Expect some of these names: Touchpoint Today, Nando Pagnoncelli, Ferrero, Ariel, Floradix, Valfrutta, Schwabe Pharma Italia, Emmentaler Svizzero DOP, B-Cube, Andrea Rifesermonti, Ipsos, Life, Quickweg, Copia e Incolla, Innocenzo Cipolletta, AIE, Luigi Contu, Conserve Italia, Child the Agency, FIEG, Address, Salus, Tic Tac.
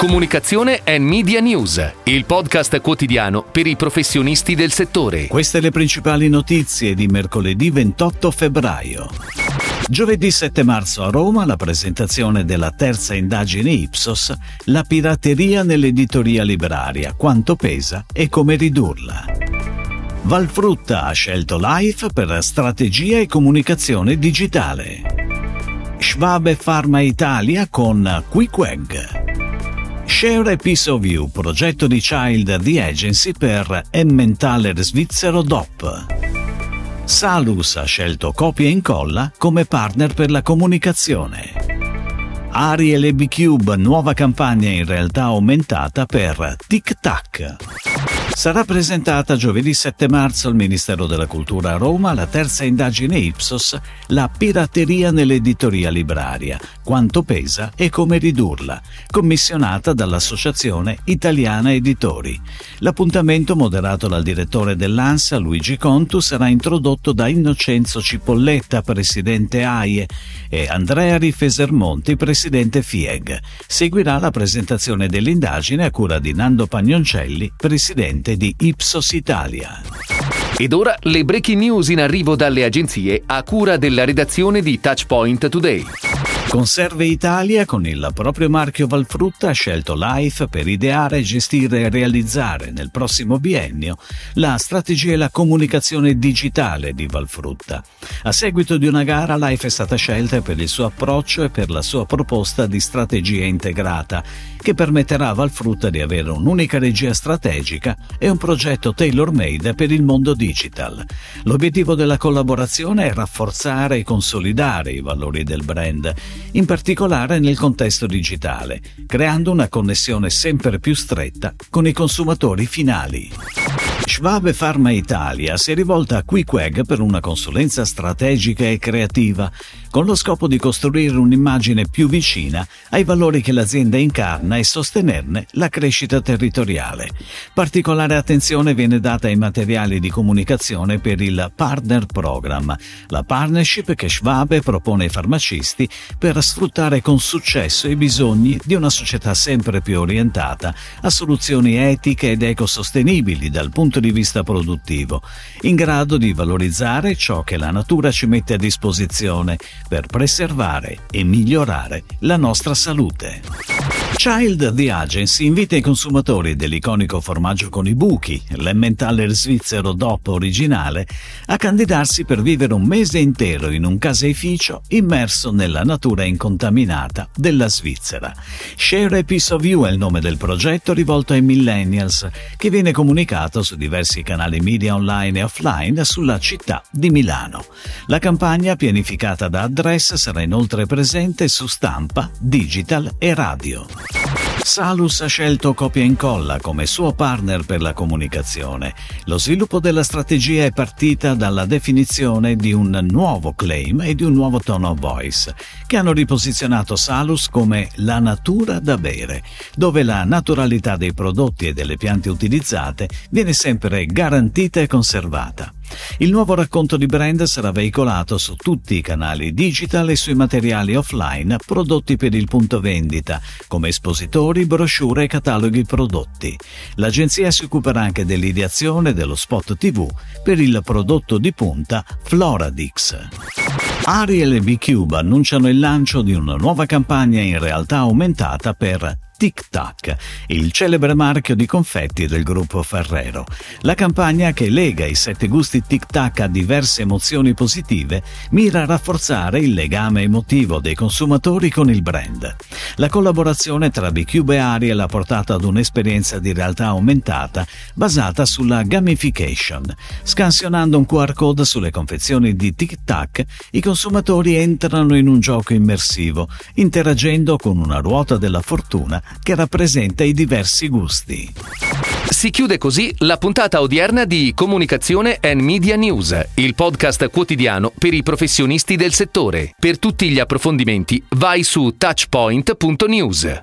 Comunicazione e Media News, il podcast quotidiano per i professionisti del settore. Queste le principali notizie di mercoledì 28 febbraio. Giovedì 7 marzo a Roma la presentazione della terza indagine Ipsos, la pirateria nell'editoria libraria, quanto pesa e come ridurla. Valfrutta ha scelto Life per strategia e comunicazione digitale. Schwabe Pharma Italia con Quickweg. Share a Piece of You, progetto di Child the Agency per Emmentaler Svizzero DOP. Salus ha scelto Copia e Incolla come partner per la comunicazione. Ariel e B-Cube, nuova campagna in realtà aumentata per Tic Tac. Sarà presentata giovedì 7 marzo al Ministero della Cultura a Roma la terza indagine Ipsos, la pirateria nell'editoria libraria, quanto pesa e come ridurla, commissionata dall'Associazione Italiana Editori. L'appuntamento, moderato dal direttore dell'ANSA Luigi Contu, sarà introdotto da Innocenzo Cipolletta, presidente AIE, e Andrea Rifesermonti, presidente FIEG. Seguirà la presentazione dell'indagine a cura di Nando Pagnoncelli, presidente di Ipsos Italia. Ed ora le breaking news in arrivo dalle agenzie a cura della redazione di Touchpoint Today. Conserve Italia, con il proprio marchio Valfrutta, ha scelto Life per ideare, gestire e realizzare nel prossimo biennio la strategia e la comunicazione digitale di Valfrutta. A seguito di una gara, Life è stata scelta per il suo approccio e per la sua proposta di strategia integrata, che permetterà a Valfrutta di avere un'unica regia strategica e un progetto tailor-made per il mondo digital. L'obiettivo della collaborazione è rafforzare e consolidare i valori del brand, in particolare nel contesto digitale, creando una connessione sempre più stretta con i consumatori finali. Schwabe Pharma Italia si è rivolta a Quickweg per una consulenza strategica e creativa, con lo scopo di costruire un'immagine più vicina ai valori che l'azienda incarna e sostenerne la crescita territoriale. Particolare attenzione viene data ai materiali di comunicazione per il Partner Program, la partnership che Schwabe propone ai farmacisti per sfruttare con successo i bisogni di una società sempre più orientata a soluzioni etiche ed ecosostenibili dal punto di vista produttivo, in grado di valorizzare ciò che la natura ci mette a disposizione per preservare e migliorare la nostra salute. Child the Agency invita i consumatori dell'iconico formaggio con i buchi, l'Emmentaler Svizzero DOP originale, a candidarsi per vivere un mese intero in un caseificio immerso nella natura incontaminata della Svizzera. Share a Piece of You è il nome del progetto, rivolto ai millennials, che viene comunicato su diversi canali media online e offline sulla città di Milano. La campagna, pianificata da Address, sarà inoltre presente su stampa, digital e radio. Salus ha scelto Copia e Incolla come suo partner per la comunicazione. Lo sviluppo della strategia è partita dalla definizione di un nuovo claim e di un nuovo tone of voice, che hanno riposizionato Salus come la natura da bere, dove la naturalità dei prodotti e delle piante utilizzate viene sempre garantita e conservata. Il nuovo racconto di brand sarà veicolato su tutti i canali digital e sui materiali offline prodotti per il punto vendita, come espositori, brochure e cataloghi prodotti. L'agenzia si occuperà anche dell'ideazione dello spot TV per il prodotto di punta Floradix. Ariel e B-Cube annunciano il lancio di una nuova campagna in realtà aumentata per Tic Tac, il celebre marchio di confetti del gruppo Ferrero. La campagna, che lega i 7 gusti Tic Tac a diverse emozioni positive, mira a rafforzare il legame emotivo dei consumatori con il brand. La collaborazione tra B-Cube e Ariel ha portato ad un'esperienza di realtà aumentata basata sulla gamification. Scansionando un QR code sulle confezioni di Tic Tac, i consumatori entrano in un gioco immersivo, interagendo con una ruota della fortuna che rappresenta i diversi gusti. Si chiude così la puntata odierna di Comunicazione and Media News, il podcast quotidiano per i professionisti del settore. Per tutti gli approfondimenti vai su touchpoint.news.